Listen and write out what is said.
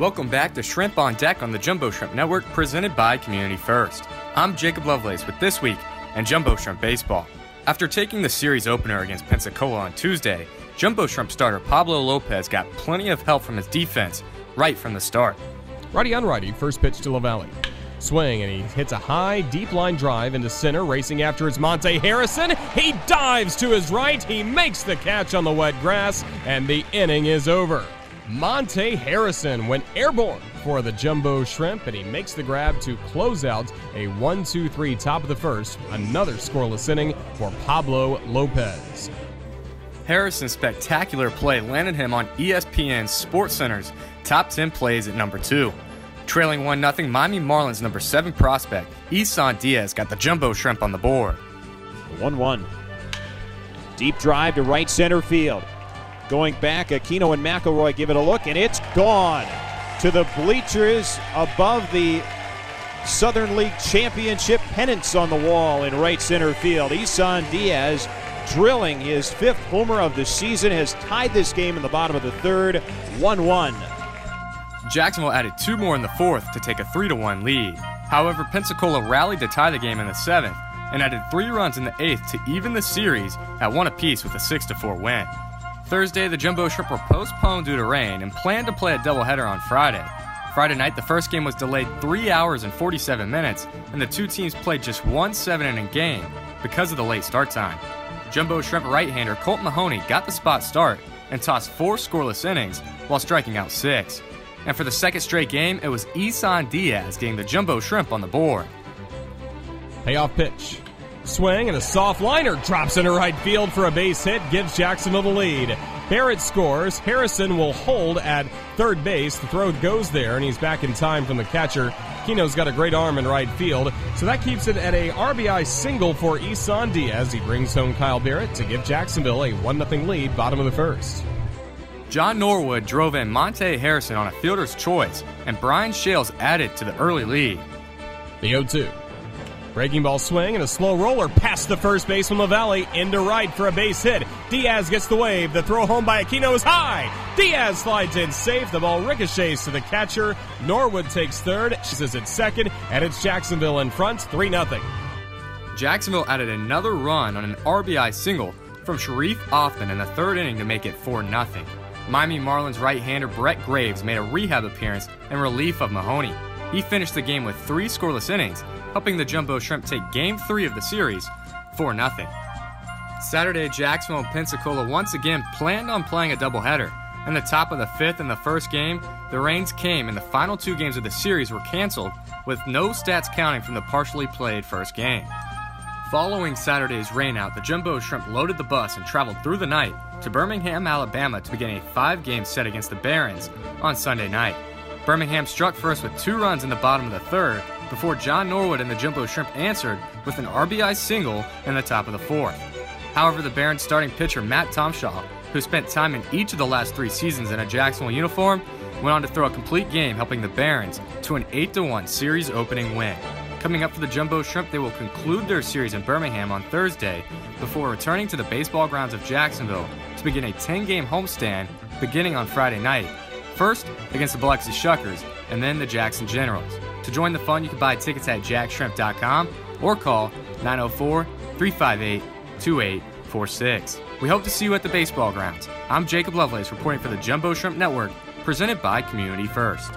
Welcome back to Shrimp on Deck on the Jumbo Shrimp Network, presented by Community First. I'm Jacob Lovelace with This Week in Jumbo Shrimp Baseball. After taking the series opener against Pensacola on Tuesday, Jumbo Shrimp starter Pablo Lopez got plenty of help from his defense right from the start. Righty on righty, first pitch to LaValle. Swing, and he hits a high, deep line drive into center. Racing after is Monte Harrison. He dives to his right. He makes the catch on the wet grass, and the inning is over. Monte Harrison went airborne for the Jumbo Shrimp, and he makes the grab to close out a 1-2-3 top of the first. Another scoreless inning for Pablo Lopez. Harrison's spectacular play landed him on ESPN's SportsCenter's top 10 plays at number 2. Trailing 1-0, Miami Marlins number 7 prospect Isan Diaz got the Jumbo Shrimp on the board. 1-1. Deep drive to right center field. Going back, Aquino and McElroy give it a look, and it's gone to the bleachers above the Southern League Championship pennants on the wall in right center field. Isan Diaz, drilling his 5th homer of the season, has tied this game in the bottom of the third, 1-1. Jacksonville added 2 more in the 4th to take a 3-1 lead. However, Pensacola rallied to tie the game in the 7th and added 3 runs in the 8th to even the series at 1 apiece with a 6-4 win. Thursday, the Jumbo Shrimp were postponed due to rain and planned to play a doubleheader on Friday. Friday night, the first game was delayed 3 hours and 47 minutes, and the 2 teams played just 1 7-inning game because of the late start time. Jumbo Shrimp right-hander Colt Mahoney got the spot start and tossed 4 scoreless innings while striking out 6. And for the second straight game, it was Isan Diaz getting the Jumbo Shrimp on the board. Payoff pitch. Swing and a soft liner drops into right field for a base hit, gives Jacksonville the lead. Barrett scores. Harrison will hold at third base. The throw goes there, and he's back in time from the catcher. Kino's got a great arm in right field, so that keeps it at a RBI single for Isan Diaz. He brings home Kyle Barrett to give Jacksonville a 1-0 lead, bottom of the first. John Norwood drove in Monte Harrison on a fielder's choice, and Brian Shales added to the early lead. The 0-2. Breaking ball swing and a slow roller past the first baseman LaValle into right for a base hit. Diaz gets the wave. The throw home by Aquino is high. Diaz slides in safe. The ball ricochets to the catcher. Norwood takes third. She's at second, and it's Jacksonville in front, 3-0. Jacksonville added another run on an RBI single from Sharif Offen in the third inning to make it 4-0. Miami Marlins right-hander Brett Graves made a rehab appearance in relief of Mahoney. He finished the game with 3 scoreless innings, helping the Jumbo Shrimp take Game 3 of the series, 4-0. Saturday, Jacksonville and Pensacola once again planned on playing a doubleheader. In the top of the 5th and the first game, the rains came and the final 2 games of the series were canceled, with no stats counting from the partially played first game. Following Saturday's rainout, the Jumbo Shrimp loaded the bus and traveled through the night to Birmingham, Alabama to begin a 5-game set against the Barons on Sunday night. Birmingham struck first with 2 runs in the bottom of the 3rd, before John Norwood and the Jumbo Shrimp answered with an RBI single in the top of the 4th. However, the Barons' starting pitcher Matt Tomshaw, who spent time in each of the last 3 seasons in a Jacksonville uniform, went on to throw a complete game, helping the Barons to an 8-1 series opening win. Coming up for the Jumbo Shrimp, they will conclude their series in Birmingham on Thursday before returning to the baseball grounds of Jacksonville to begin a 10-game homestand beginning on Friday night, first against the Biloxi Shuckers and then the Jackson Generals. To join the fun, you can buy tickets at jackshrimp.com or call 904-358-2846. We hope to see you at the baseball grounds. I'm Jacob Lovelace reporting for the Jumbo Shrimp Network, presented by Community First.